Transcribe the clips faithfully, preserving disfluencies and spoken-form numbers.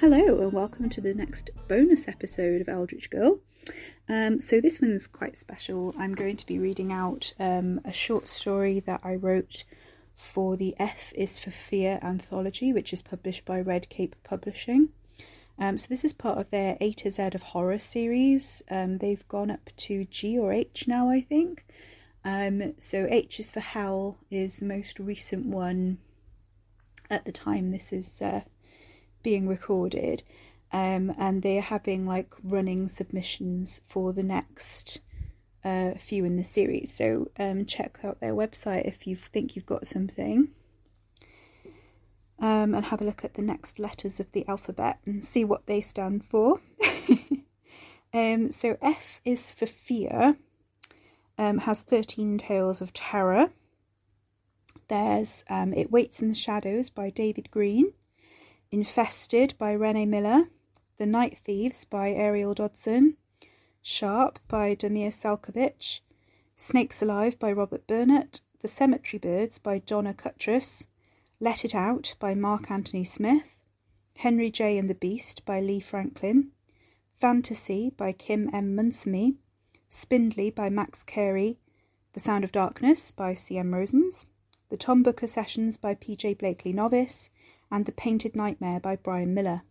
Hello and welcome to the next bonus episode of Eldritch Girl. Um, so this one's quite special. I'm going to be reading out um, a short story that I wrote for the F is for Fear anthology, which is published by Red Cape Publishing. Um, so this is part of their A to Z of Horror series. Um, they've gone up to G or H now, I think. Um, so H is for Hell is the most recent one at the time this is uh, being recorded, um, and they're having like running submissions for the next uh, few in the series, so um, check out their website if you think you've got something, um, and have a look at the next letters of the alphabet and see what they stand for. um, so F is for Fear, um, has thirteen tales of terror. There's um, It Waits in the Shadows by David Green, Infested by Renee Miller, The Night Thieves by Ariel Dodson, Sharp by Damir Salkovich, Snakes Alive by Robert Burnett, The Cemetery Birds by Donna Cuttress, Let It Out by Mark Anthony Smith, Henry J and the Beast by Lee Franklin, Fantasy by Kim M. Munsamy, Spindly by Max Carey, The Sound of Darkness by C M Rosens, The Tom Booker Sessions by P J Blakely Novice, and The Painted Nightmare by Brian Miller.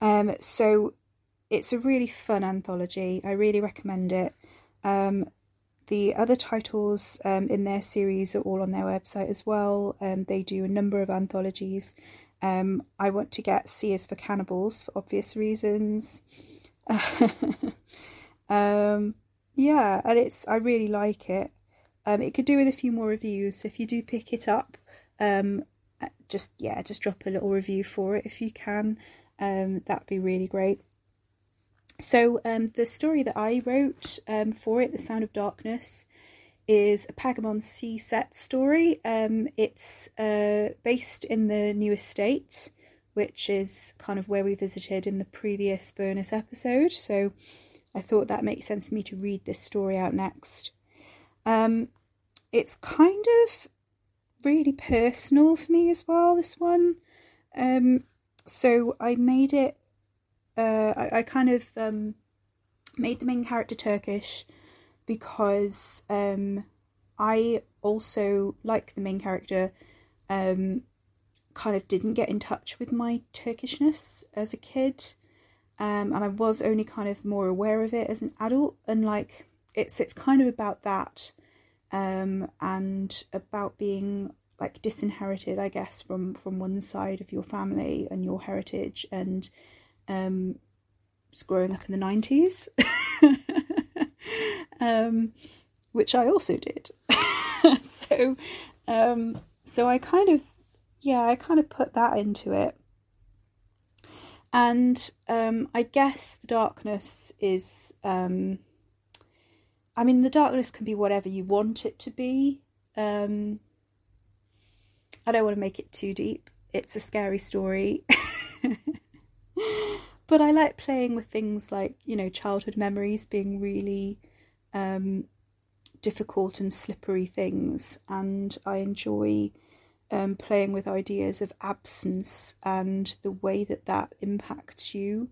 Um, so it's a really fun anthology. I really recommend it. Um, the other titles um, in their series are all on their website as well. Um, they do a number of anthologies. Um, I want to get C is for Cannibals for obvious reasons. um, yeah, and it's I really like it. Um, it could do with a few more reviews, so if you do pick it up, um just yeah just drop a little review for it if you can. Um that'd be really great. So um the story that I wrote um for it, The Sound of Darkness, is a Pagamon Sea set story. Um it's uh based in the new estate, which is kind of where we visited in the previous Furness episode, so I thought that makes sense for me to read this story out next. Um it's kind of really personal for me as well, this one. Um so I made it uh I, I kind of um made the main character Turkish because um I also, like the main character, um kind of didn't get in touch with my Turkishness as a kid, um and I was only kind of more aware of it as an adult, and like it's it's kind of about that. Um, and about being like disinherited, I guess, from, from one side of your family and your heritage, and um, just growing up in the nineties, um, which I also did. so, um, so I kind of, yeah, I kind of put that into it, and um, I guess the darkness is. Um, I mean, the darkness can be whatever you want it to be. Um, I don't want to make it too deep. It's a scary story. But I like playing with things like, you know, childhood memories being really um, difficult and slippery things. And I enjoy um, playing with ideas of absence and the way that that impacts you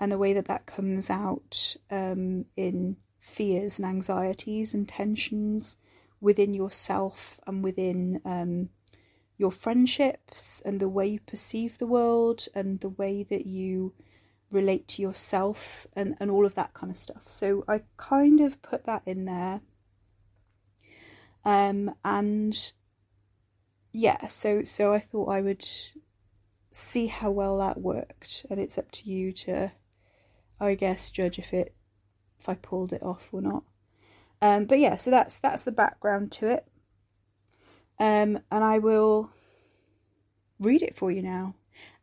and the way that that comes out um, in fears and anxieties and tensions within yourself and within um, your friendships and the way you perceive the world and the way that you relate to yourself and, and all of that kind of stuff. So I kind of put that in there. Um, and yeah, so, so I thought I would see how well that worked, and it's up to you to, I guess, judge if it if I pulled it off or not. Um, but yeah, so that's that's the background to it. Um, and I will read it for you now.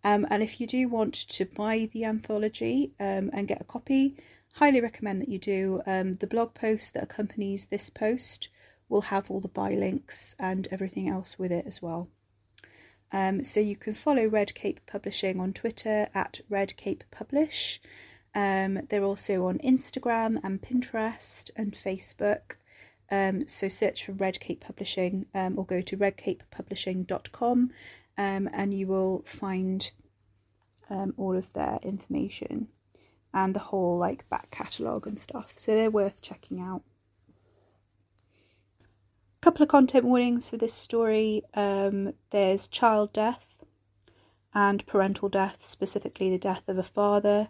Um, and if you do want to buy the anthology um, and get a copy, highly recommend that you do. Um, the blog post that accompanies this post will have all the buy links and everything else with it as well. Um, so you can follow Red Cape Publishing on Twitter at Red Cape Publish. Um, they're also on Instagram and Pinterest and Facebook. Um, so search for Red Cape Publishing um, or go to red cape publishing dot com um, and you will find um, all of their information and the whole like back catalogue and stuff. So they're worth checking out. A couple of content warnings for this story. Um, there's child death and parental death, specifically the death of a father,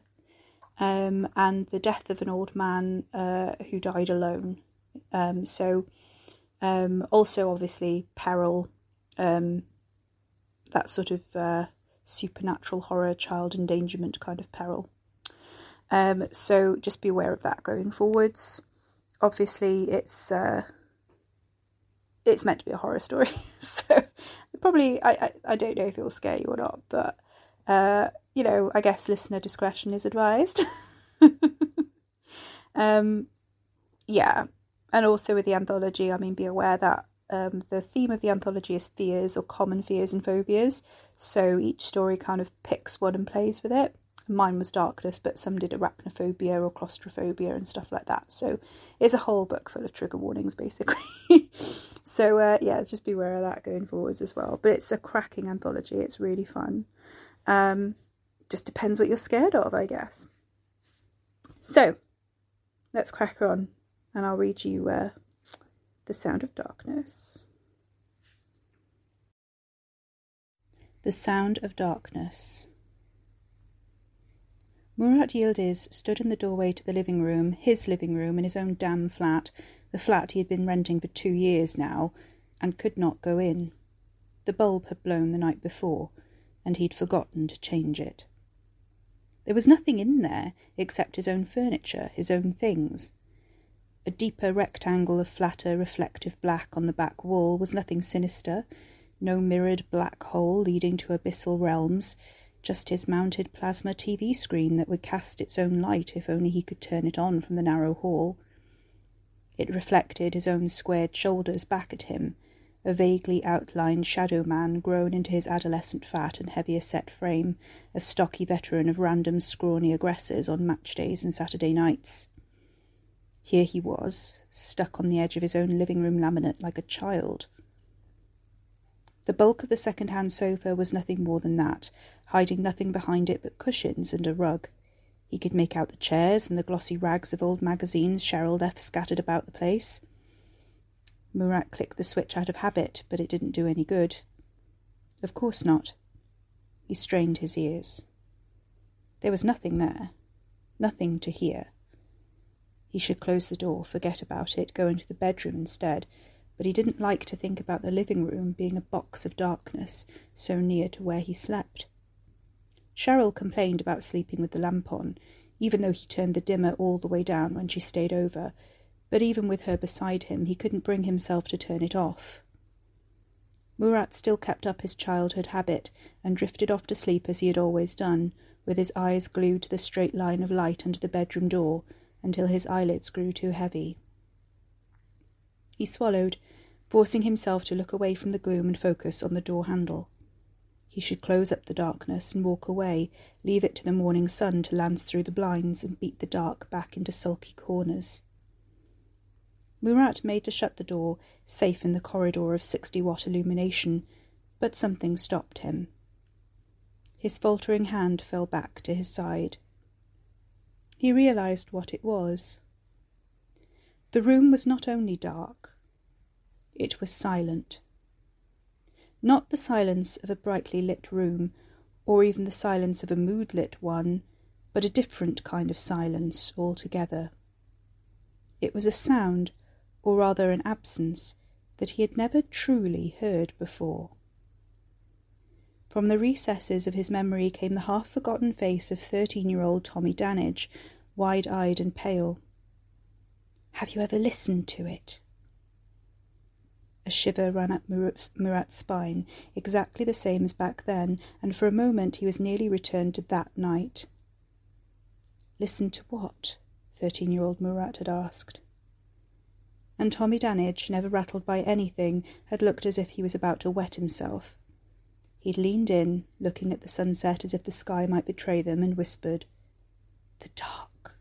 um, and the death of an old man uh, who died alone. Um, so um, also obviously peril, um, that sort of uh, supernatural horror, child endangerment kind of peril. Um, so just be aware of that going forwards. Obviously it's uh, it's meant to be a horror story, so probably I, I, I don't know if it will scare you or not, but uh, you know, I guess listener discretion is advised. um, yeah, and also with the anthology, I mean, be aware that Um, the theme of the anthology is fears, or common fears and phobias, so each story kind of picks one and plays with it. Mine was darkness, but some did arachnophobia or claustrophobia and stuff like that, so it's a whole book full of trigger warnings basically. So uh, yeah, just beware of that going forwards as well, but it's a cracking anthology, it's really fun. Um, just depends what you're scared of, I guess. So let's crack on, and I'll read you uh, The Sound of Darkness. The Sound of Darkness. Murat Yildiz stood in the doorway to the living room, his living room in his own damn flat, the flat he had been renting for two years now, and could not go in. The bulb had blown the night before, and he'd forgotten to change it. There was nothing in there except his own furniture, his own things. A deeper rectangle of flatter, reflective black on the back wall was nothing sinister, no mirrored black hole leading to abyssal realms, just his mounted plasma T V screen that would cast its own light if only he could turn it on from the narrow hall. It reflected his own squared shoulders back at him, a vaguely outlined shadow man grown into his adolescent fat and heavier-set frame, a stocky veteran of random scrawny aggressors on match days and Saturday nights. Here he was, stuck on the edge of his own living room laminate like a child. The bulk of the second-hand sofa was nothing more than that, hiding nothing behind it but cushions and a rug. He could make out the chairs and the glossy rags of old magazines Cheryl left scattered about the place. Murat clicked the switch out of habit, but it didn't do any good. Of course not. He strained his ears. There was nothing there, nothing to hear. He should close the door, forget about it, go into the bedroom instead, but he didn't like to think about the living room being a box of darkness so near to where he slept. Cheryl complained about sleeping with the lamp on, even though he turned the dimmer all the way down when she stayed over, but even with her beside him he couldn't bring himself to turn it off. Murat still kept up his childhood habit and drifted off to sleep as he had always done, with his eyes glued to the straight line of light under the bedroom door, until his eyelids grew too heavy. He swallowed, forcing himself to look away from the gloom and focus on the door handle. He should close up the darkness and walk away, leave it to the morning sun to glance through the blinds and beat the dark back into sulky corners. Murat made to shut the door, safe in the corridor of sixty-watt illumination, but something stopped him. His faltering hand fell back to his side. He realised what it was. The room was not only dark, it was silent. Not the silence of a brightly lit room, or even the silence of a mood-lit one, but a different kind of silence altogether. It was a sound, or rather an absence, that he had never truly heard before. From the recesses of his memory came the half-forgotten face of thirteen-year-old Tommy Danage, wide-eyed and pale. "Have you ever listened to it?" A shiver ran up Murat's, Murat's spine, exactly the same as back then, and for a moment he was nearly returned to that night. "Listened to what?" thirteen-year-old Murat had asked. And Tommy Danage, never rattled by anything, had looked as if he was about to wet himself. He'd leaned in, looking at the sunset as if the sky might betray them, and whispered, "The dark."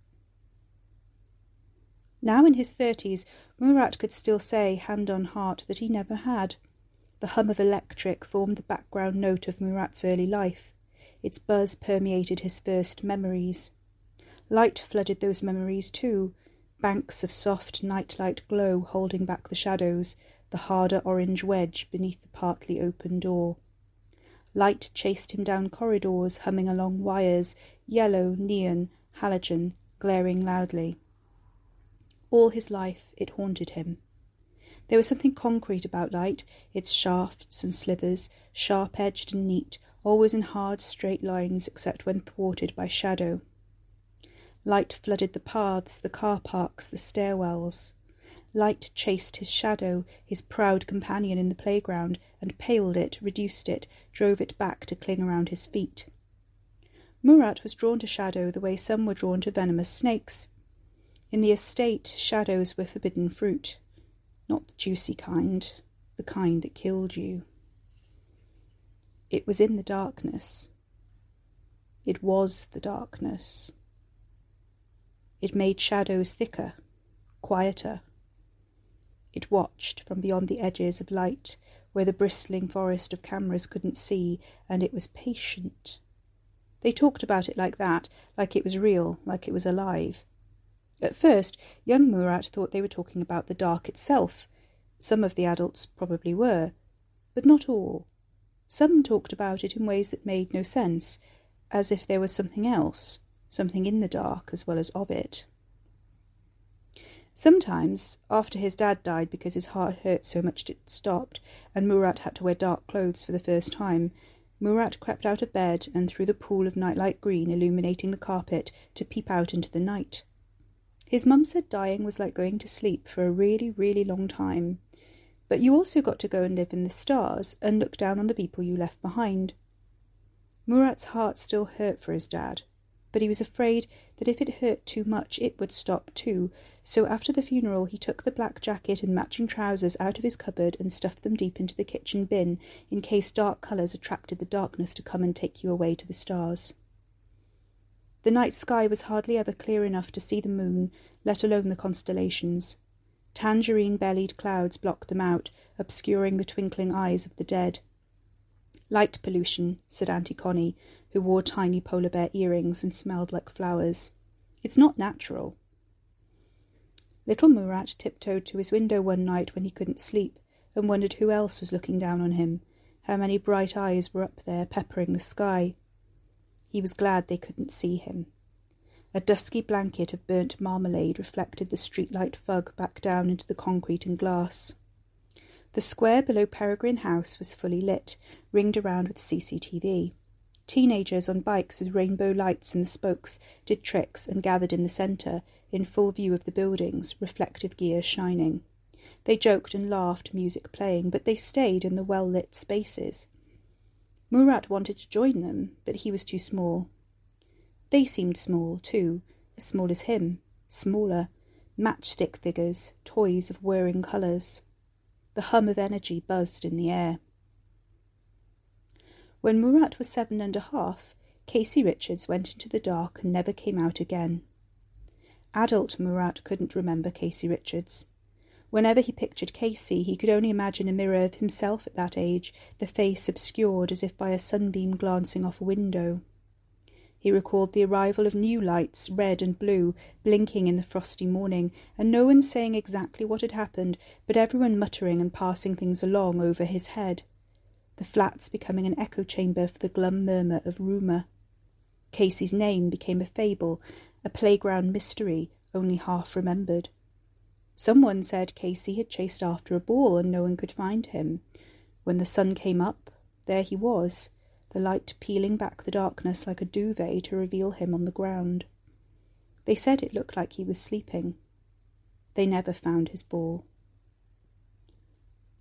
Now in his thirties, Murat could still say, hand on heart, that he never had. The hum of electric formed the background note of Murat's early life. Its buzz permeated his first memories. Light flooded those memories too, banks of soft nightlight glow holding back the shadows, the harder orange wedge beneath the partly open door. Light chased him down corridors, humming along wires, yellow, neon, halogen, glaring loudly. All his life it haunted him. There was something concrete about light, its shafts and slivers, sharp-edged and neat, always in hard, straight lines except when thwarted by shadow. Light flooded the paths, the car parks, the stairwells. Light chased his shadow, his proud companion in the playground, and paled it, reduced it, drove it back to cling around his feet. Murat was drawn to shadow the way some were drawn to venomous snakes. In the estate, shadows were forbidden fruit. Not the juicy kind, the kind that killed you. It was in the darkness. It was the darkness. It made shadows thicker, quieter. It watched from beyond the edges of light, where the bristling forest of cameras couldn't see, and it was patient. They talked about it like that, like it was real, like it was alive. At first, young Murat thought they were talking about the dark itself. Some of the adults probably were, but not all. Some talked about it in ways that made no sense, as if there was something else, something in the dark as well as of it. Sometimes, after his dad died because his heart hurt so much it stopped, and Murat had to wear dark clothes for the first time, Murat crept out of bed and through the pool of nightlight green illuminating the carpet to peep out into the night. His mum said dying was like going to sleep for a really, really long time. But you also got to go and live in the stars and look down on the people you left behind. Murat's heart still hurt for his dad, but he was afraid that if it hurt too much it would stop too, so after the funeral he took the black jacket and matching trousers out of his cupboard and stuffed them deep into the kitchen bin in case dark colours attracted the darkness to come and take you away to the stars. The night sky was hardly ever clear enough to see the moon, let alone the constellations. Tangerine-bellied clouds blocked them out, obscuring the twinkling eyes of the dead. "Light pollution," said Auntie Connie, who wore tiny polar bear earrings and smelled like flowers. "It's not natural." Little Murat tiptoed to his window one night when he couldn't sleep, and wondered who else was looking down on him, how many bright eyes were up there peppering the sky. He was glad they couldn't see him. A dusky blanket of burnt marmalade reflected the streetlight fug back down into the concrete and glass. The square below Peregrine House was fully lit, ringed around with C C T V. Teenagers on bikes with rainbow lights in the spokes did tricks and gathered in the centre, in full view of the buildings, reflective gear shining. They joked and laughed, music playing, but they stayed in the well-lit spaces. Murat wanted to join them, but he was too small. They seemed small, too, as small as him, smaller, matchstick figures, toys of whirring colours. The hum of energy buzzed in the air. When Murat was seven and a half, Casey Richards went into the dark and never came out again. Adult Murat couldn't remember Casey Richards. Whenever he pictured Casey, he could only imagine a mirror of himself at that age, the face obscured as if by a sunbeam glancing off a window. He recalled the arrival of new lights, red and blue, blinking in the frosty morning, and no one saying exactly what had happened, but everyone muttering and passing things along over his head. The flats becoming an echo chamber for the glum murmur of rumour. Casey's name became a fable, a playground mystery, only half remembered. Someone said Casey had chased after a ball and no one could find him. When the sun came up, there he was, the light peeling back the darkness like a duvet to reveal him on the ground. They said it looked like he was sleeping. They never found his ball.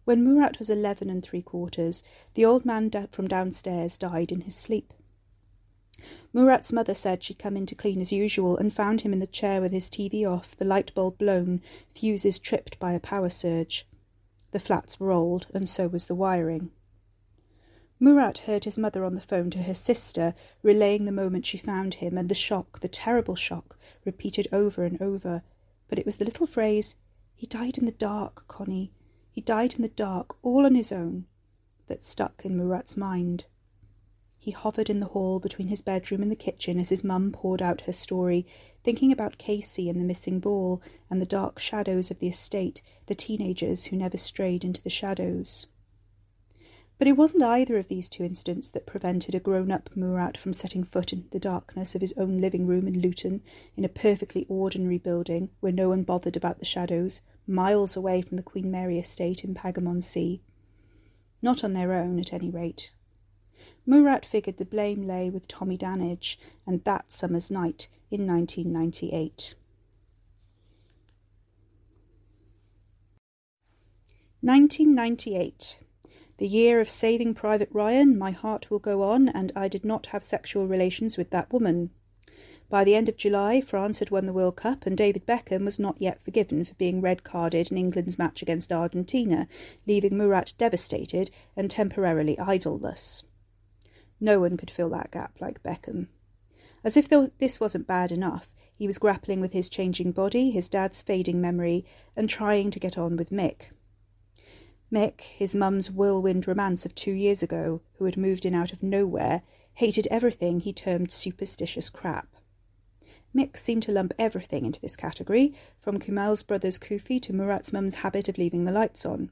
When Murat was eleven and three quarters, the old man from downstairs died in his sleep. Murat's mother said she'd come in to clean as usual and found him in the chair with his T V off, the light bulb blown, fuses tripped by a power surge. The flats were old, and so was the wiring. Murat heard his mother on the phone to her sister, relaying the moment she found him, and the shock, the terrible shock, repeated over and over. But it was the little phrase, "He died in the dark, Connie. He died in the dark, all on his own," that stuck in Murat's mind. He hovered in the hall between his bedroom and the kitchen as his mum poured out her story, thinking about Casey and the missing ball and the dark shadows of the estate, the teenagers who never strayed into the shadows. But it wasn't either of these two incidents that prevented a grown-up Murat from setting foot in the darkness of his own living room in Luton, in a perfectly ordinary building where no one bothered about the shadows, miles away from the Queen Mary Estate in Pagamon Sea. Not on their own, at any rate. Murat figured the blame lay with Tommy Danage, and that summer's night in nineteen ninety-eight. nineteen ninety-eight. The year of Saving Private Ryan, My Heart Will Go On, and I Did Not Have Sexual Relations with That Woman. By the end of July, France had won the World Cup, and David Beckham was not yet forgiven for being red-carded in England's match against Argentina, leaving Murat devastated and temporarily idleless. No one could fill that gap like Beckham. As if this wasn't bad enough, he was grappling with his changing body, his dad's fading memory, and trying to get on with Mick. Mick, his mum's whirlwind romance of two years ago, who had moved in out of nowhere, hated everything he termed superstitious crap. Mick seemed to lump everything into this category, from Kumail's brother's kufi to Murat's mum's habit of leaving the lights on.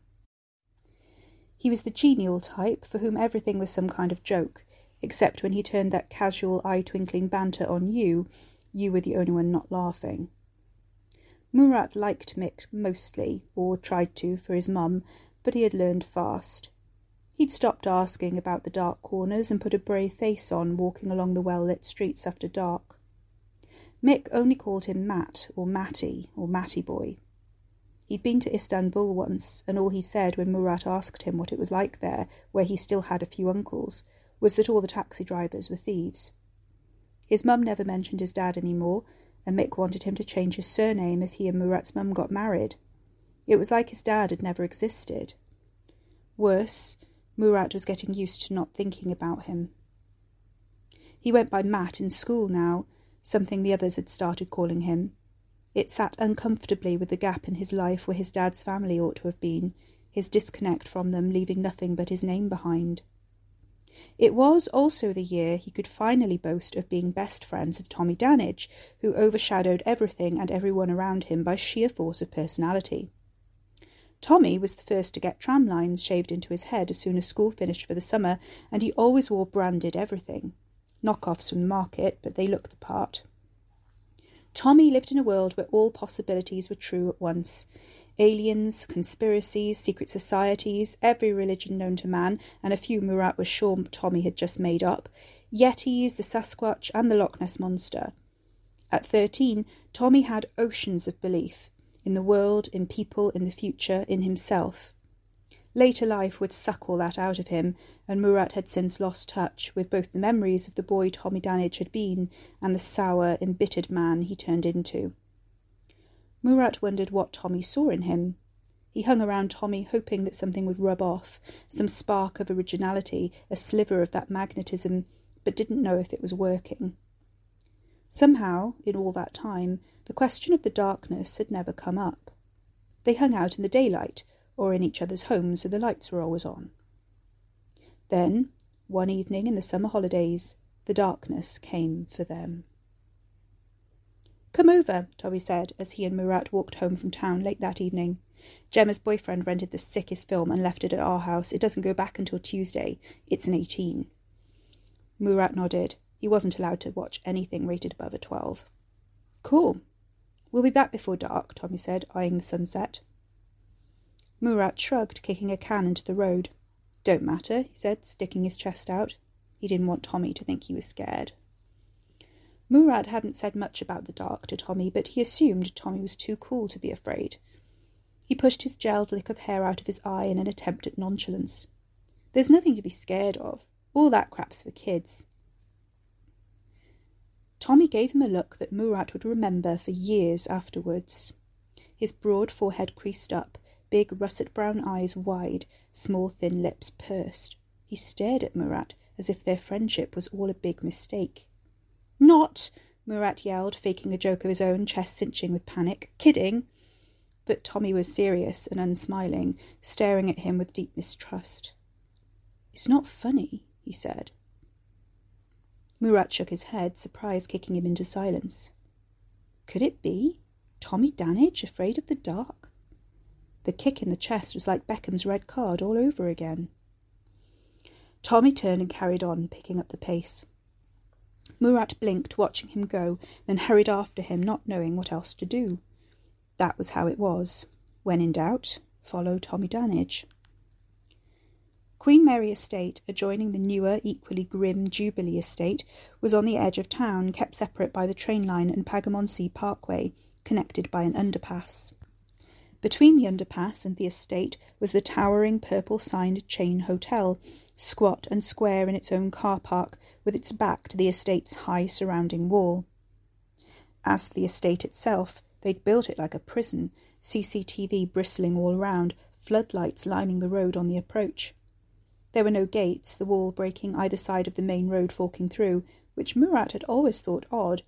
He was the genial type for whom everything was some kind of joke, except when he turned that casual eye-twinkling banter on you, you were the only one not laughing. Murat liked Mick mostly, or tried to, for his mum, but he had learned fast. He'd stopped asking about the dark corners and put a brave face on walking along the well-lit streets after dark. Mick only called him Matt, or Matty, or Matty Boy. He'd been to Istanbul once, and all he said when Murat asked him what it was like there, where he still had a few uncles, was that all the taxi drivers were thieves. His mum never mentioned his dad anymore, and Mick wanted him to change his surname if he and Murat's mum got married. It was like his dad had never existed. Worse, Murat was getting used to not thinking about him. He went by Matt in school now, something the others had started calling him. It sat uncomfortably with the gap in his life where his dad's family ought to have been, his disconnect from them leaving nothing but his name behind. It was also the year he could finally boast of being best friends with Tommy Danage, who overshadowed everything and everyone around him by sheer force of personality. Tommy was the first to get tram lines shaved into his head as soon as school finished for the summer, and he always wore branded everything. Knockoffs from the market, but they looked the part. Tommy lived in a world where all possibilities were true at once. Aliens, conspiracies, secret societies, every religion known to man, and a few Murat was sure Tommy had just made up, Yetis, the Sasquatch, and the Loch Ness Monster. At thirteen, Tommy had oceans of belief, in the world, in people, in the future, in himself. Later life would suck all that out of him, and Murat had since lost touch with both the memories of the boy Tommy Danage had been and the sour, embittered man he turned into. Murat wondered what Tommy saw in him. He hung around Tommy hoping that something would rub off, some spark of originality, a sliver of that magnetism, but didn't know if it was working. Somehow, in all that time, the question of the darkness had never come up. They hung out in the daylight, or in each other's homes, so the lights were always on. Then, one evening in the summer holidays, the darkness came for them. "Come over," Tommy said, as he and Murat walked home from town late that evening. "Gemma's boyfriend rented the sickest film and left it at our house. It doesn't go back until Tuesday. It's an eighteen. Murat nodded. He wasn't allowed to watch anything rated above a twelve. "Cool. We'll be back before dark," Tommy said, eyeing the sunset. Murat shrugged, kicking a can into the road. "Don't matter," he said, sticking his chest out. He didn't want Tommy to think he was scared. Murat hadn't said much about the dark to Tommy, but he assumed Tommy was too cool to be afraid. He pushed his gelled lick of hair out of his eye in an attempt at nonchalance. "There's nothing to be scared of. All that crap's for kids." Tommy gave him a look that Murat would remember for years afterwards. His broad forehead creased up, big russet-brown eyes wide, small thin lips pursed. He stared at Murat as if their friendship was all a big mistake. "Not!" Murat yelled, faking a joke of his own, chest cinching with panic. "Kidding!" But Tommy was serious and unsmiling, staring at him with deep mistrust. "It's not funny," he said. Murat shook his head, surprise kicking him into silence. Could it be? Tommy Danage afraid of the dark? The kick in the chest was like Beckham's red card all over again. Tommy turned and carried on, picking up the pace. Murat blinked, watching him go, then hurried after him, not knowing what else to do. That was how it was. When in doubt, follow Tommy Danage. Queen Mary Estate, adjoining the newer, equally grim Jubilee Estate, was on the edge of town, kept separate by the train line and Pagamon Sea Parkway, connected by an underpass. Between the underpass and the estate was the towering purple-signed Chain Hotel, squat and square in its own car park, with its back to the estate's high surrounding wall. As for the estate itself, they'd built it like a prison, C C T V bristling all round, floodlights lining the road on the approach. There were no gates, the wall breaking either side of the main road forking through, which Murat had always thought odd.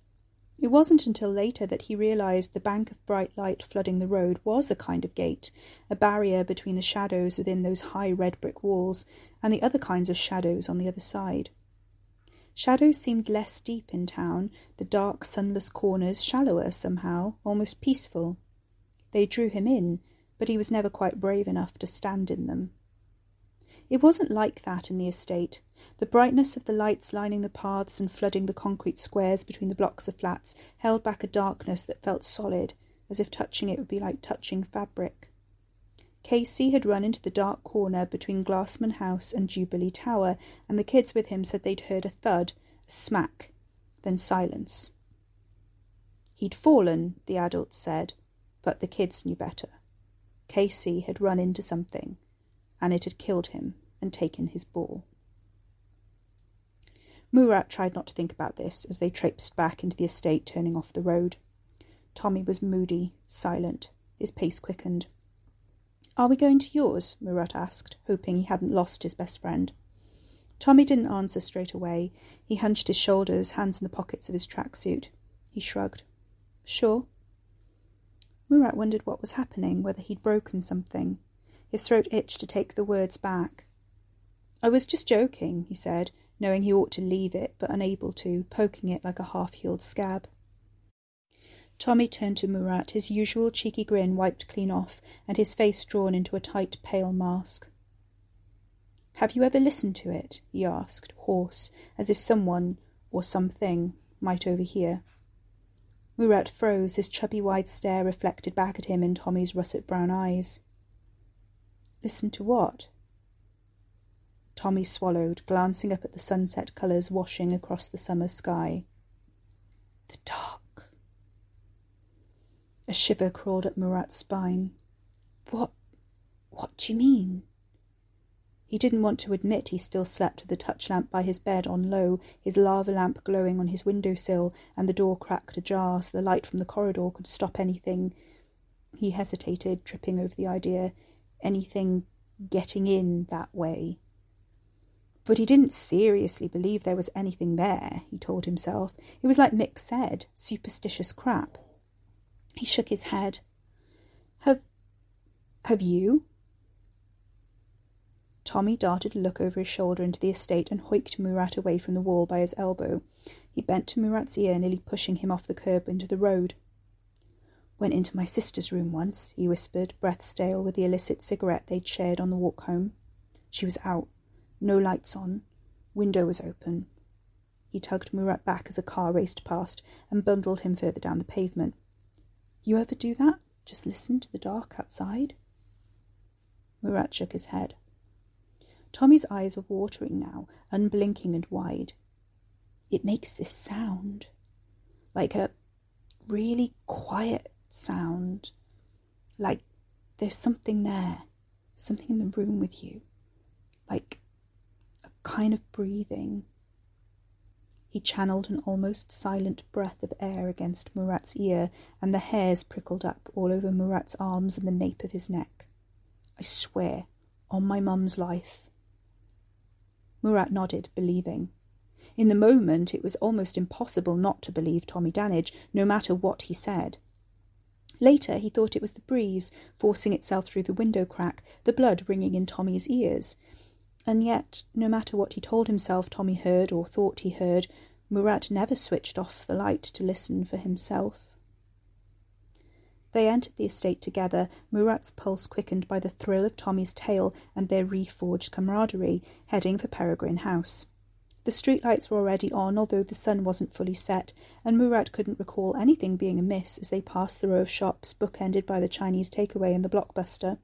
It wasn't until later that he realised the bank of bright light flooding the road was a kind of gate, a barrier between the shadows within those high red brick walls and the other kinds of shadows on the other side. Shadows seemed less deep in town, the dark, sunless corners shallower somehow, almost peaceful. They drew him in, but he was never quite brave enough to stand in them. It wasn't like that in the estate. The brightness of the lights lining the paths and flooding the concrete squares between the blocks of flats held back a darkness that felt solid, as if touching it would be like touching fabric. Casey had run into the dark corner between Glassman House and Jubilee Tower, and the kids with him said they'd heard a thud, a smack, then silence. He'd fallen, the adults said, but the kids knew better. Casey had run into something, and it had killed him and taken his ball. Murat tried not to think about this as they traipsed back into the estate, turning off the road. Tommy was moody, silent. His pace quickened. "Are we going to yours?" Murat asked, hoping he hadn't lost his best friend. Tommy didn't answer straight away. He hunched his shoulders, hands in the pockets of his tracksuit. He shrugged. "Sure." Murat wondered what was happening, whether he'd broken something. His throat itched to take the words back. "I was just joking," he said, knowing he ought to leave it, but unable to, poking it like a half-healed scab. Tommy turned to Murat, his usual cheeky grin wiped clean off, and his face drawn into a tight, pale mask. "Have you ever listened to it?" he asked, hoarse, as if someone, or something, might overhear. Murat froze, his chubby wide stare reflected back at him in Tommy's russet-brown eyes. "Listen to what?" Tommy swallowed, glancing up at the sunset colours washing across the summer sky. "The dark." A shiver crawled up Murat's spine. What, what do you mean? He didn't want to admit he still slept with the touch lamp by his bed on low, his lava lamp glowing on his windowsill, and the door cracked ajar so the light from the corridor could stop anything. He hesitated, tripping over the idea. Anything getting in that way. But he didn't seriously believe there was anything there, he told himself. It was like Mick said, superstitious crap. He shook his head. Have... have you? Tommy darted a look over his shoulder into the estate and hoiked Murat away from the wall by his elbow. He bent to Murat's ear, nearly pushing him off the curb into the road. "Went into my sister's room once," he whispered, breath stale with the illicit cigarette they'd shared on the walk home. "She was out. No lights on. Window was open." He tugged Murat back as a car raced past and bundled him further down the pavement. "You ever do that? Just listen to the dark outside?" Murat shook his head. Tommy's eyes were watering now, unblinking and wide. "It makes this sound. Like a really quiet sound, like there's something there, something in the room with you, like a kind of breathing." He channeled an almost silent breath of air against Murat's ear, and the hairs prickled up all over Murat's arms and the nape of his neck. "I swear, on my mum's life." Murat nodded, believing. In the moment, it was almost impossible not to believe Tommy Danage, no matter what he said. Later, he thought it was the breeze, forcing itself through the window crack, the blood ringing in Tommy's ears. And yet, no matter what he told himself Tommy heard or thought he heard, Murat never switched off the light to listen for himself. They entered the estate together, Murat's pulse quickened by the thrill of Tommy's tale and their reforged camaraderie, heading for Peregrine House. The streetlights were already on, although the sun wasn't fully set, and Murat couldn't recall anything being amiss as they passed the row of shops bookended by the Chinese takeaway and the Blockbuster.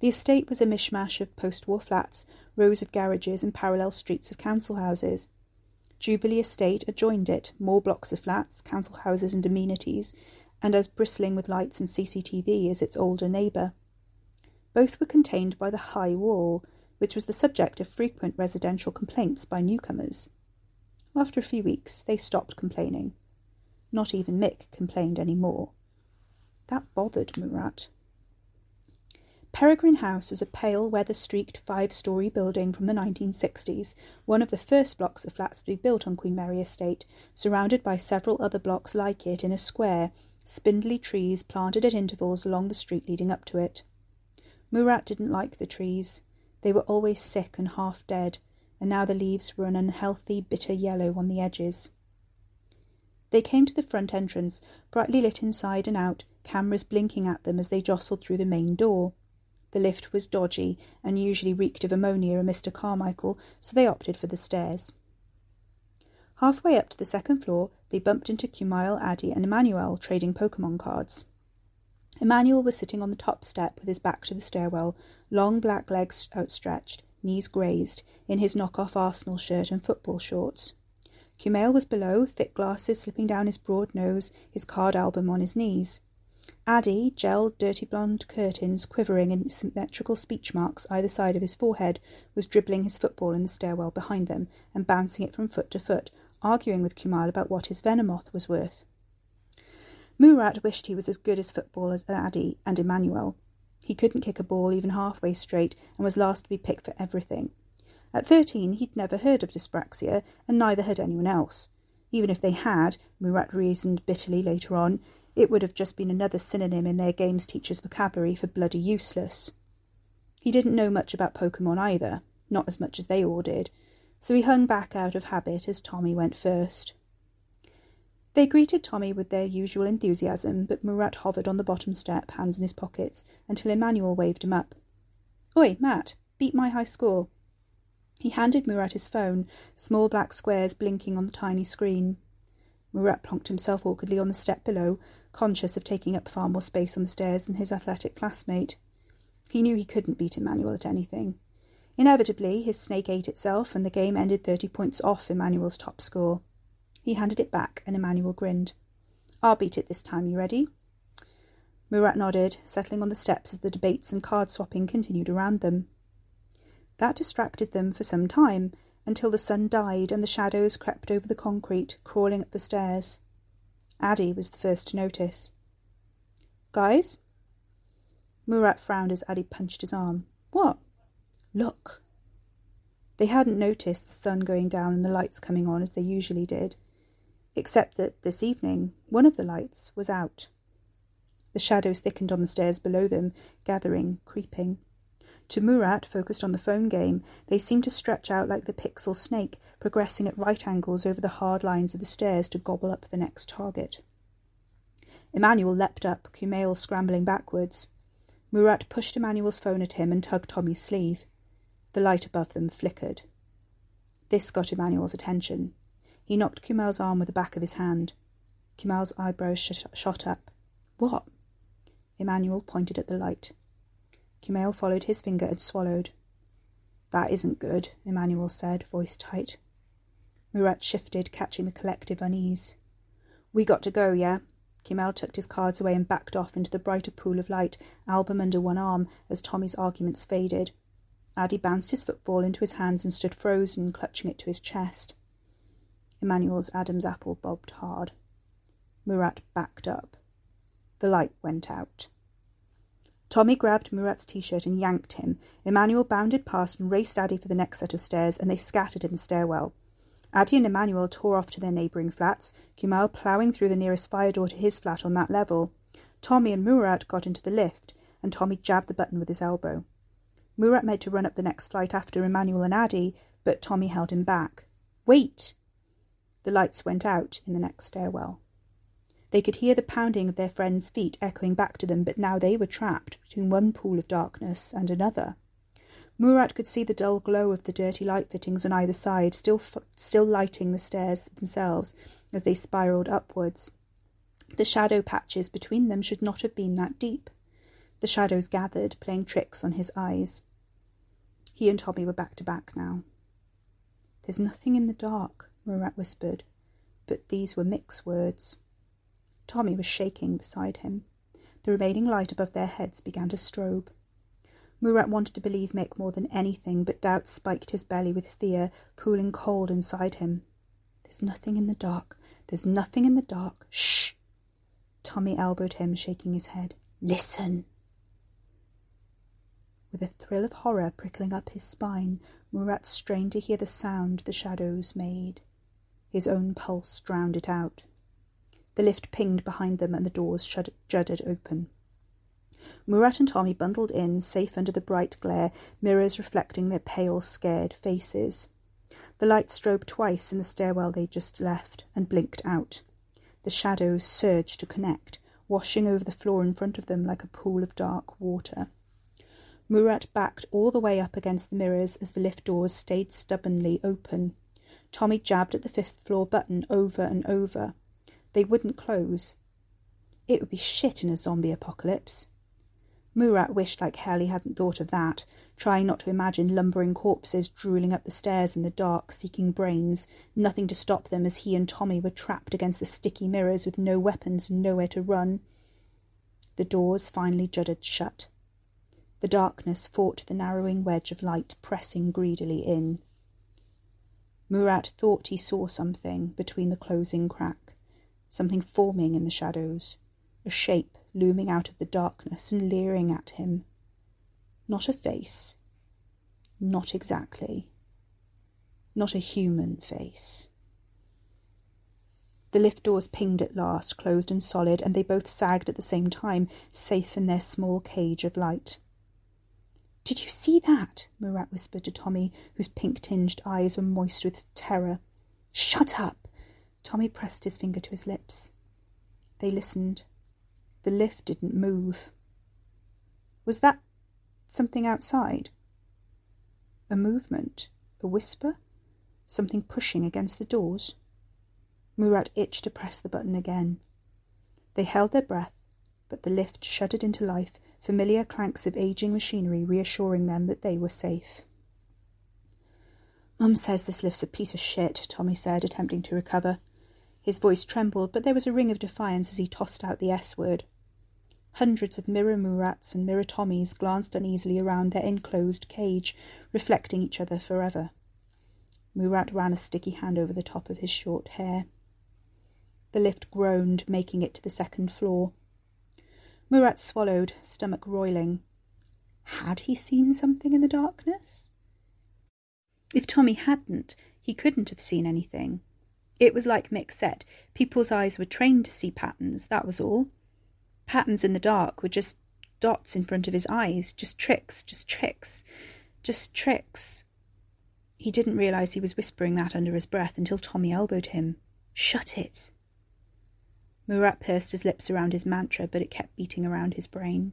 The estate was a mishmash of post-war flats, rows of garages and parallel streets of council houses. Jubilee Estate adjoined it, more blocks of flats, council houses and amenities, and as bristling with lights and C C T V as its older neighbour. Both were contained by the high wall, which was the subject of frequent residential complaints by newcomers. After a few weeks, they stopped complaining. Not even Mick complained any more. That bothered Murat. Peregrine House was a pale, weather-streaked five-storey building from the nineteen sixties, one of the first blocks of flats to be built on Queen Mary Estate, surrounded by several other blocks like it in a square, spindly trees planted at intervals along the street leading up to it. Murat didn't like the trees. They were always sick and half dead, and now the leaves were an unhealthy, bitter yellow on the edges. They came to the front entrance, brightly lit inside and out, cameras blinking at them as they jostled through the main door. The lift was dodgy and usually reeked of ammonia and Mister Carmichael, so they opted for the stairs. Halfway up to the second floor, they bumped into Kumail, Addy and Emmanuel trading Pokemon cards. Emmanuel was sitting on the top step with his back to the stairwell, long black legs outstretched, knees grazed, in his knock-off Arsenal shirt and football shorts. Kumail was below, thick glasses slipping down his broad nose, his card album on his knees. Addy, gelled dirty blonde curtains quivering in symmetrical speech marks either side of his forehead, was dribbling his football in the stairwell behind them and bouncing it from foot to foot, arguing with Kumail about what his Venomoth was worth. Murat wished he was as good as football as Addy and Emmanuel. He couldn't kick a ball even halfway straight and was last to be picked for everything. At thirteen, he'd never heard of dyspraxia, and neither had anyone else. Even if they had, Murat reasoned bitterly later on, it would have just been another synonym in their games teacher's vocabulary for bloody useless. He didn't know much about Pokemon either, not as much as they all did, so he hung back out of habit as Tommy went first. They greeted Tommy with their usual enthusiasm, but Murat hovered on the bottom step, hands in his pockets, until Emmanuel waved him up. "Oi, Matt, beat my high score." He handed Murat his phone, small black squares blinking on the tiny screen. Murat plonked himself awkwardly on the step below, conscious of taking up far more space on the stairs than his athletic classmate. He knew he couldn't beat Emmanuel at anything. Inevitably, his snake ate itself, and the game ended thirty points off Emmanuel's top score. He handed it back, and Emmanuel grinned. "I'll beat it this time, you ready?" Murat nodded, settling on the steps as the debates and card-swapping continued around them. That distracted them for some time, until the sun died and the shadows crept over the concrete, crawling up the stairs. Addy was the first to notice. "Guys?" Murat frowned as Addy punched his arm. "What?" "Look." They hadn't noticed the sun going down and the lights coming on as they usually did, except that this evening one of the lights was out. The shadows thickened on the stairs below them, gathering, creeping. To Murat, focused on the phone game, they seemed to stretch out like the pixel snake, progressing at right angles over the hard lines of the stairs to gobble up the next target. Emmanuel leapt up, Kumail scrambling backwards. Murat pushed Emmanuel's phone at him and tugged Tommy's sleeve. The light above them flickered. This got Emmanuel's attention. He knocked Kumail's arm with the back of his hand. Kumail's eyebrows sh- shot up. "What?" Emmanuel pointed at the light. Kumail followed his finger and swallowed. "That isn't good," Emmanuel said, voice tight. Murat shifted, catching the collective unease. "We got to go, yeah?" Kumail tucked his cards away and backed off into the brighter pool of light, album under one arm, as Tommy's arguments faded. Addy bounced his football into his hands and stood frozen, clutching it to his chest. Emmanuel's Adam's apple bobbed hard. Murat backed up. The light went out. Tommy grabbed Murat's t-shirt and yanked him. Emmanuel bounded past and raced Addy for the next set of stairs, and they scattered in the stairwell. Addy and Emmanuel tore off to their neighbouring flats, Kumail ploughing through the nearest fire door to his flat on that level. Tommy and Murat got into the lift, and Tommy jabbed the button with his elbow. Murat made to run up the next flight after Emmanuel and Addy, but Tommy held him back. "Wait!" The lights went out in the next stairwell. They could hear the pounding of their friends' feet echoing back to them, but now they were trapped between one pool of darkness and another. Murat could see the dull glow of the dirty light fittings on either side, still f still lighting the stairs themselves as they spiralled upwards. The shadow patches between them should not have been that deep. The shadows gathered, playing tricks on his eyes. He and Tommy were back to back now. "There's nothing in the dark," Murat whispered, but these were Mick's words. Tommy was shaking beside him. The remaining light above their heads began to strobe. Murat wanted to believe Mick more than anything, but doubt spiked his belly with fear, pooling cold inside him. "There's nothing in the dark. There's nothing in the dark. Shh!" Tommy elbowed him, shaking his head. "Listen!" With a thrill of horror prickling up his spine, Murat strained to hear the sound the shadows made. His own pulse drowned it out. The lift pinged behind them and the doors juddered open. Murat and Tommy bundled in, safe under the bright glare, mirrors reflecting their pale, scared faces. The light strobed twice in the stairwell they'd just left and blinked out. The shadows surged to connect, washing over the floor in front of them like a pool of dark water. Murat backed all the way up against the mirrors as the lift doors stayed stubbornly open. Tommy jabbed at the fifth floor button over and over. They wouldn't close. It would be shit in a zombie apocalypse. Murat wished like hell he hadn't thought of that, trying not to imagine lumbering corpses drooling up the stairs in the dark, seeking brains, nothing to stop them as he and Tommy were trapped against the sticky mirrors with no weapons and nowhere to run. The doors finally juddered shut. The darkness fought the narrowing wedge of light, pressing greedily in. Murat thought he saw something between the closing cracks. Something forming in the shadows, a shape looming out of the darkness and leering at him. Not a face. Not exactly. Not a human face. The lift doors pinged at last, closed and solid, and they both sagged at the same time, safe in their small cage of light. "Did you see that?" Murat whispered to Tommy, whose pink-tinged eyes were moist with terror. "Shut up!" Tommy pressed his finger to his lips. They listened. The lift didn't move. Was that something outside? A movement? A whisper? Something pushing against the doors? Murat itched to press the button again. They held their breath, but the lift shuddered into life, familiar clanks of aging machinery reassuring them that they were safe. "Mum says this lift's a piece of shit," Tommy said, attempting to recover. His voice trembled, but there was a ring of defiance as he tossed out the S-word. Hundreds of mirror Murats and mirror Tommies glanced uneasily around their enclosed cage, reflecting each other forever. Murat ran a sticky hand over the top of his short hair. The lift groaned, making it to the second floor. Murat swallowed, stomach roiling. Had he seen something in the darkness? If Tommy hadn't, he couldn't have seen anything. It was like Mick said, people's eyes were trained to see patterns, that was all. Patterns in the dark were just dots in front of his eyes, just tricks, just tricks, just tricks. He didn't realise he was whispering that under his breath until Tommy elbowed him. "Shut it!" Murat pursed his lips around his mantra, but it kept beating around his brain.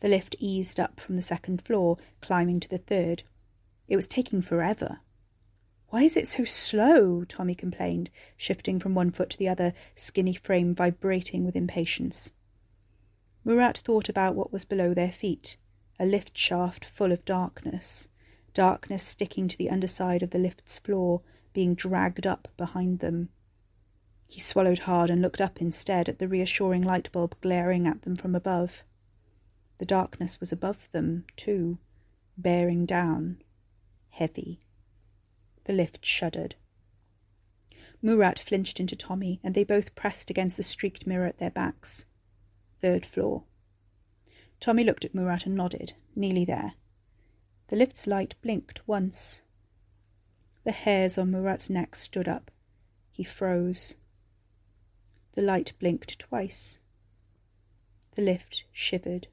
The lift eased up from the second floor, climbing to the third. It was taking forever. "Why is it so slow?" Tommy complained, shifting from one foot to the other, skinny frame vibrating with impatience. Murat thought about what was below their feet, a lift shaft full of darkness, darkness sticking to the underside of the lift's floor, being dragged up behind them. He swallowed hard and looked up instead at the reassuring light bulb glaring at them from above. The darkness was above them, too, bearing down. Heavy. The lift shuddered. Murat flinched into Tommy, and they both pressed against the streaked mirror at their backs. Third floor. Tommy looked at Murat and nodded, nearly there. The lift's light blinked once. The hairs on Murat's neck stood up. He froze. The light blinked twice. The lift shivered.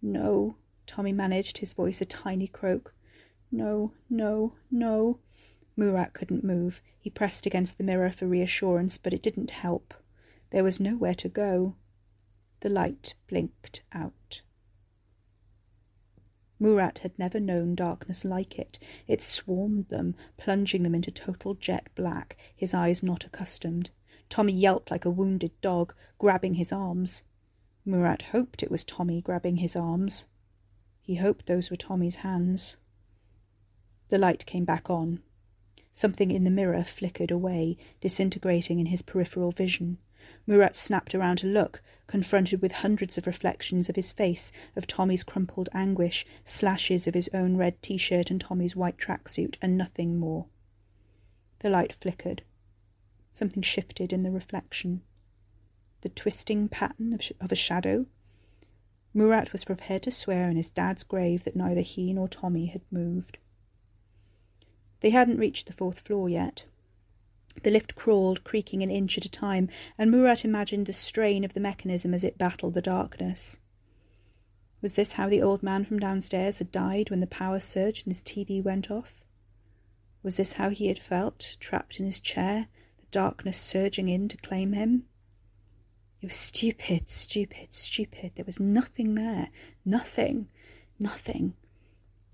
"No," Tommy managed, his voice a tiny croak. "No, no, no." Murat couldn't move. He pressed against the mirror for reassurance, but it didn't help. There was nowhere to go. The light blinked out. Murat had never known darkness like it. It swarmed them, plunging them into total jet black, his eyes not accustomed. Tommy yelped like a wounded dog, grabbing his arms. Murat hoped it was Tommy grabbing his arms. He hoped those were Tommy's hands. The light came back on. Something in the mirror flickered away, disintegrating in his peripheral vision. Murat snapped around to look, confronted with hundreds of reflections of his face, of Tommy's crumpled anguish, slashes of his own red t-shirt and Tommy's white tracksuit, and nothing more. The light flickered. Something shifted in the reflection. The twisting pattern of, sh- of a shadow. Murat was prepared to swear in his dad's grave that neither he nor Tommy had moved. They hadn't reached the fourth floor yet. The lift crawled, creaking an inch at a time, and Murat imagined the strain of the mechanism as it battled the darkness. Was this how the old man from downstairs had died when the power surged and his T V went off? Was this how he had felt, trapped in his chair, the darkness surging in to claim him? It was stupid, stupid, stupid. There was nothing there. Nothing. Nothing.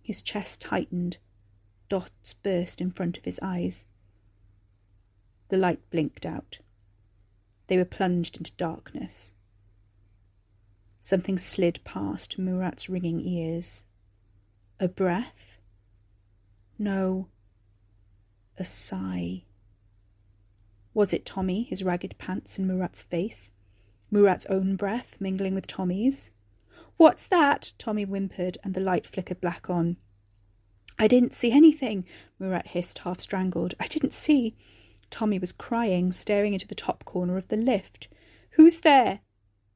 His chest tightened. Dots burst in front of his eyes. The light blinked out. They were plunged into darkness. Something slid past Murat's ringing ears. A breath? No. A sigh. Was it Tommy, his ragged pants in Murat's face? Murat's own breath mingling with Tommy's? "What's that?" Tommy whimpered, and the light flickered black on. "I didn't see anything," Murat hissed, half-strangled. "I didn't see..." Tommy was crying, staring into the top corner of the lift. "Who's there?"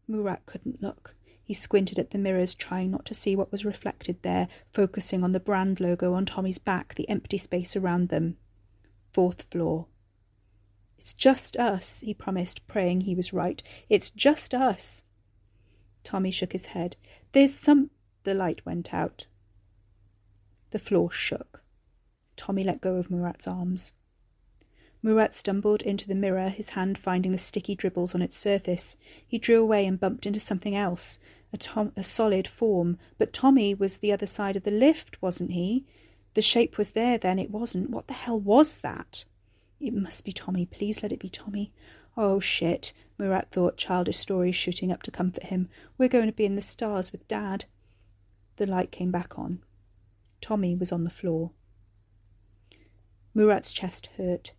Murat couldn't look. He squinted at the mirrors, trying not to see what was reflected there, focusing on the brand logo on Tommy's back, the empty space around them. Fourth floor. "It's just us," he promised, praying he was right. "It's just us." Tommy shook his head. "There's some..." The light went out. The floor shook. Tommy let go of Murat's arms. Murat stumbled into the mirror, his hand finding the sticky dribbles on its surface. He drew away and bumped into something else, a, tom- a solid form. But Tommy was the other side of the lift, wasn't he? The shape was there then, it wasn't. What the hell was that? It must be Tommy. Please let it be Tommy. Oh, shit, Murat thought, childish stories shooting up to comfort him. We're going to be in the stars with Dad. The light came back on. Tommy was on the floor. Murat's chest hurt.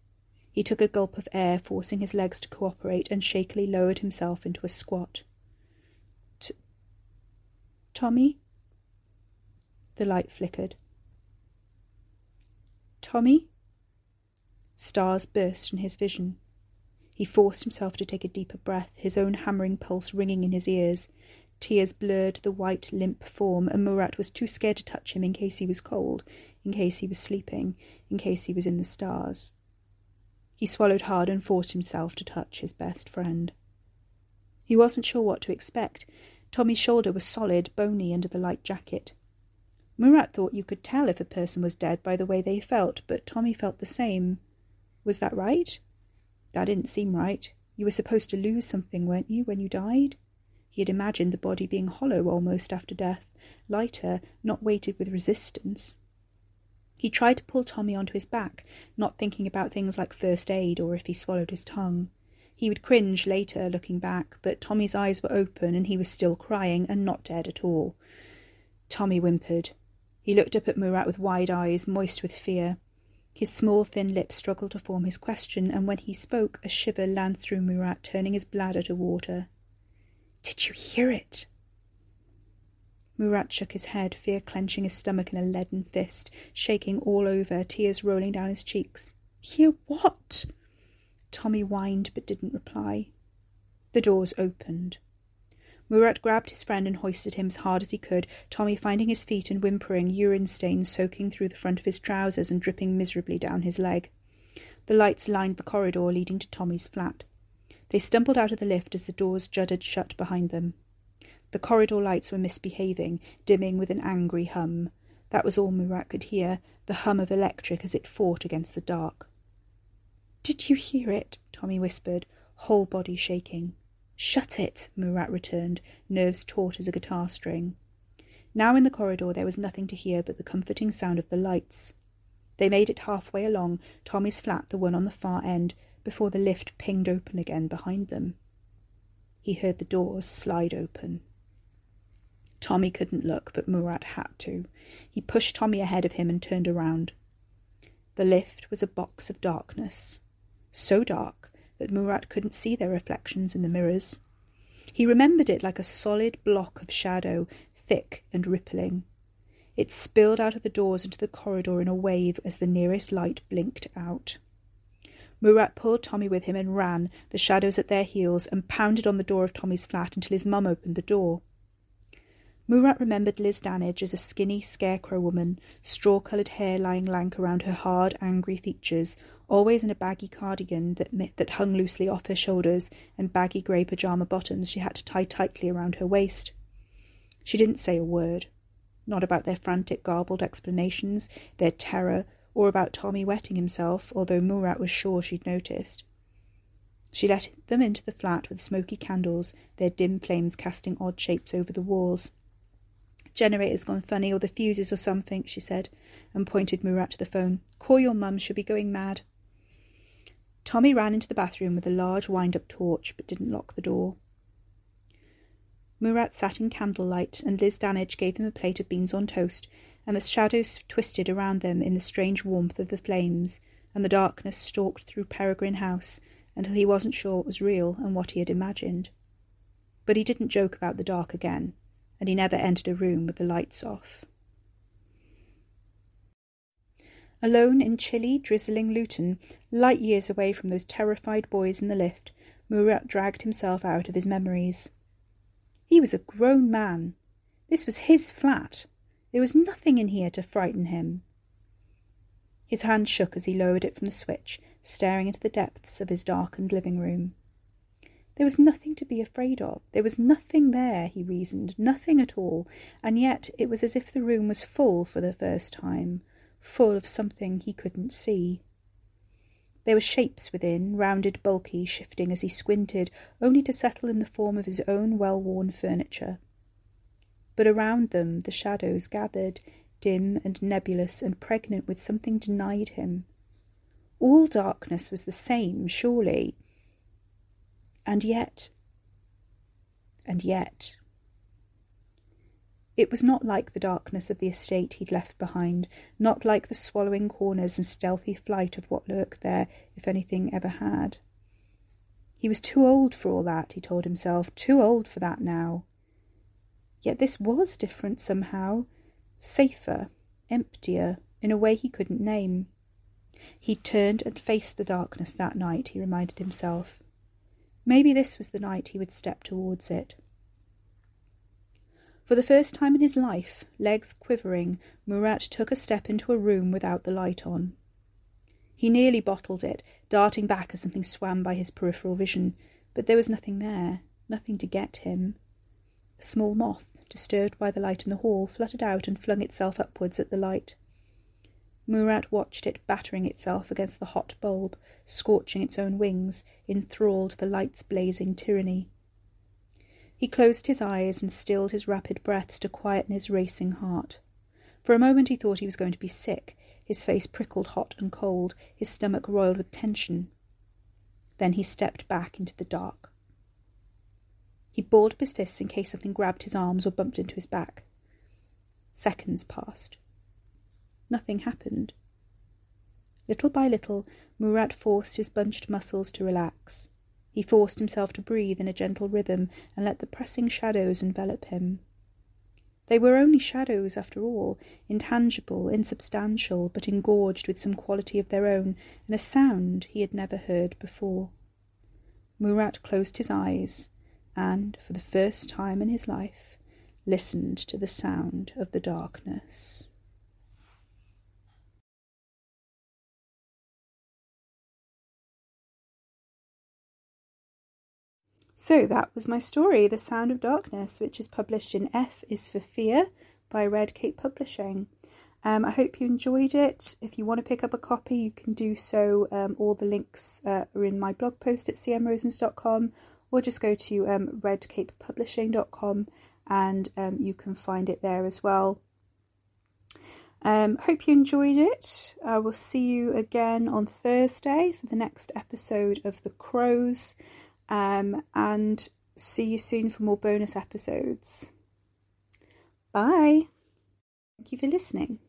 He took a gulp of air, forcing his legs to cooperate, and shakily lowered himself into a squat. T- Tommy? The light flickered. Tommy? Stars burst in his vision. He forced himself to take a deeper breath, his own hammering pulse ringing in his ears. Tears blurred the white, limp form, and Murat was too scared to touch him in case he was cold, in case he was sleeping, in case he was in the stars. He swallowed hard and forced himself to touch his best friend. He wasn't sure what to expect. Tommy's shoulder was solid, bony under the light jacket. Murat thought you could tell if a person was dead by the way they felt, but Tommy felt the same. Was that right? That didn't seem right. You were supposed to lose something, weren't you, when you died? He had imagined the body being hollow almost after death, lighter, not weighted with resistance. He tried to pull Tommy onto his back, not thinking about things like first aid or if he swallowed his tongue. He would cringe later, looking back, but Tommy's eyes were open and he was still crying and not dead at all. Tommy whimpered. He looked up at Murat with wide eyes, moist with fear. His small, thin lips struggled to form his question, and when he spoke, a shiver ran through Murat, turning his bladder to water. "Did you hear it?" Murat shook his head, fear clenching his stomach in a leaden fist, shaking all over, tears rolling down his cheeks. "Hear what?" Tommy whined but didn't reply. The doors opened. Murat grabbed his friend and hoisted him as hard as he could, Tommy finding his feet and whimpering, urine stains soaking through the front of his trousers and dripping miserably down his leg. The lights lined the corridor leading to Tommy's flat. They stumbled out of the lift as the doors jutted shut behind them. The corridor lights were misbehaving, dimming with an angry hum. That was all Murat could hear, the hum of electric as it fought against the dark. "Did you hear it?" Tommy whispered, whole body shaking. "Shut it," Murat returned, nerves taut as a guitar string. Now in the corridor there was nothing to hear but the comforting sound of the lights. They made it halfway along, Tommy's flat, the one on the far end, before the lift pinged open again behind them. He heard the doors slide open. Tommy couldn't look, but Murat had to. He pushed Tommy ahead of him and turned around. The lift was a box of darkness, so dark that Murat couldn't see their reflections in the mirrors. He remembered it like a solid block of shadow, thick and rippling. It spilled out of the doors into the corridor in a wave as the nearest light blinked out. Murat pulled Tommy with him and ran, the shadows at their heels, and pounded on the door of Tommy's flat until his mum opened the door. Murat remembered Liz Danage as a skinny scarecrow woman, straw-coloured hair lying lank around her hard, angry features, always in a baggy cardigan that, that hung loosely off her shoulders and baggy grey pyjama bottoms she had to tie tightly around her waist. She didn't say a word, not about their frantic, garbled explanations, their terror, or about Tommy wetting himself, although Murat was sure she'd noticed. She let them into the flat with smoky candles, their dim flames casting odd shapes over the walls. "Generator's gone funny, or the fuses or something," she said, and pointed Murat to the phone. "Call your mum, she'll be going mad." Tommy ran into the bathroom with a large wind-up torch, but didn't lock the door. Murat sat in candlelight, and Liz Danage gave him a plate of beans on toast, and the shadows twisted around them in the strange warmth of the flames, and the darkness stalked through Peregrine House until he wasn't sure what was real and what he had imagined. But he didn't joke about the dark again, and he never entered a room with the lights off. Alone in chilly, drizzling Luton, light years away from those terrified boys in the lift, Murat dragged himself out of his memories. He was a grown man. This was his flat. There was nothing in here to frighten him. His hand shook as he lowered it from the switch, staring into the depths of his darkened living room. There was nothing to be afraid of. There was nothing there, he reasoned, nothing at all, and yet it was as if the room was full for the first time, full of something he couldn't see. There were shapes within, rounded, bulky, shifting as he squinted, only to settle in the form of his own well-worn furniture. But around them the shadows gathered, dim and nebulous and pregnant with something denied him. All darkness was the same, surely. And yet, and yet, it was not like the darkness of the estate he'd left behind, not like the swallowing corners and stealthy flight of what lurked there, if anything ever had. He was too old for all that, he told himself, too old for that now. Yet this was different somehow, safer, emptier, in a way he couldn't name. He turned and faced the darkness that night, he reminded himself. Maybe this was the night he would step towards it. For the first time in his life, legs quivering, Murat took a step into a room without the light on. He nearly bottled it, darting back as something swam by his peripheral vision, but there was nothing there, nothing to get him. A small moth, disturbed by the light in the hall, fluttered out and flung itself upwards at the light. Murat watched it battering itself against the hot bulb, scorching its own wings, enthralled to the light's blazing tyranny. He closed his eyes and stilled his rapid breaths to quieten his racing heart. For a moment he thought he was going to be sick, his face prickled hot and cold, his stomach roiled with tension. Then he stepped back into the dark. He balled up his fists in case something grabbed his arms or bumped into his back. Seconds passed. Nothing happened. Little by little, Murat forced his bunched muscles to relax. He forced himself to breathe in a gentle rhythm and let the pressing shadows envelop him. They were only shadows, after all, intangible, insubstantial, but engorged with some quality of their own, and a sound he had never heard before. Murat closed his eyes and, for the first time in his life, listened to the sound of the darkness. So that was my story, The Sound of Darkness, which is published in F is for Fear by Red Cape Publishing. Um, I hope you enjoyed it. If you want to pick up a copy, you can do so. Um, all the links uh, are in my blog post at c m rosens dot com, or just go to um, red cape publishing dot com and um, you can find it there as well. Um, hope you enjoyed it. I will see you again on Thursday for the next episode of The Crows, um, and see you soon for more bonus episodes. Bye. Thank you for listening.